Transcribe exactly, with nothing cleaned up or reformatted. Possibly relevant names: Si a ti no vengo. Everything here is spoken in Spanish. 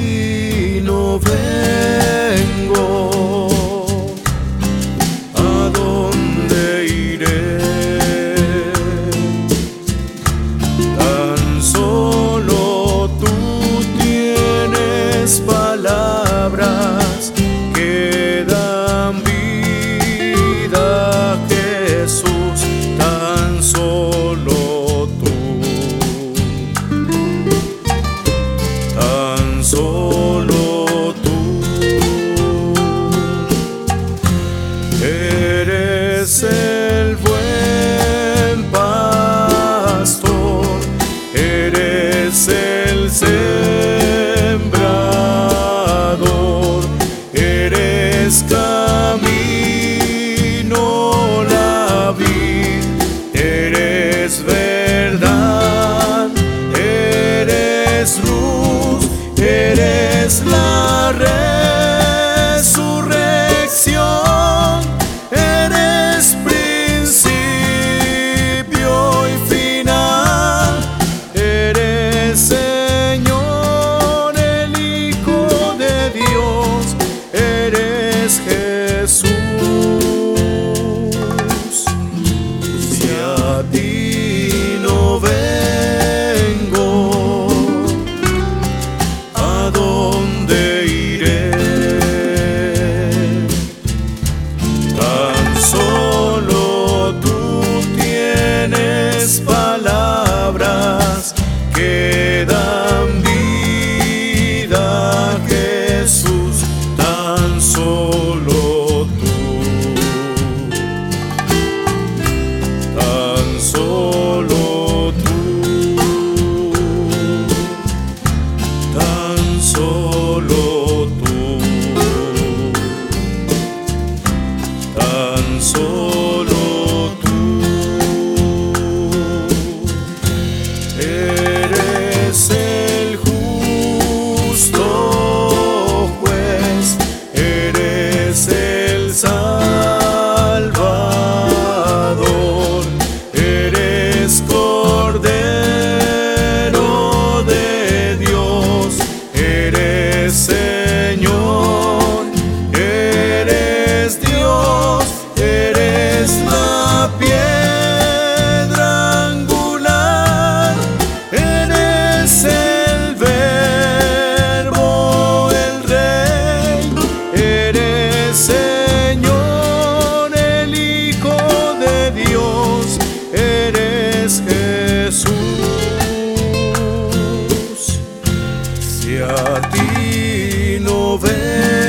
ti no vengo, ¿a dónde iré? Tan solo tú tienes palabras que dan vida, Jesús, tan solo. Solo tú eres el buen pastor, eres el sembrador, eres camino, la vida, eres verdad, eres luz, eres la resurrección, eres principio y final, eres Señor, el Hijo de Dios, eres Jesús. Si a ti no vengo, palabras que dan vida, Jesús, tan solo tú, tan solo tú, tan solo tú, tan solo. Si a ti no vengo.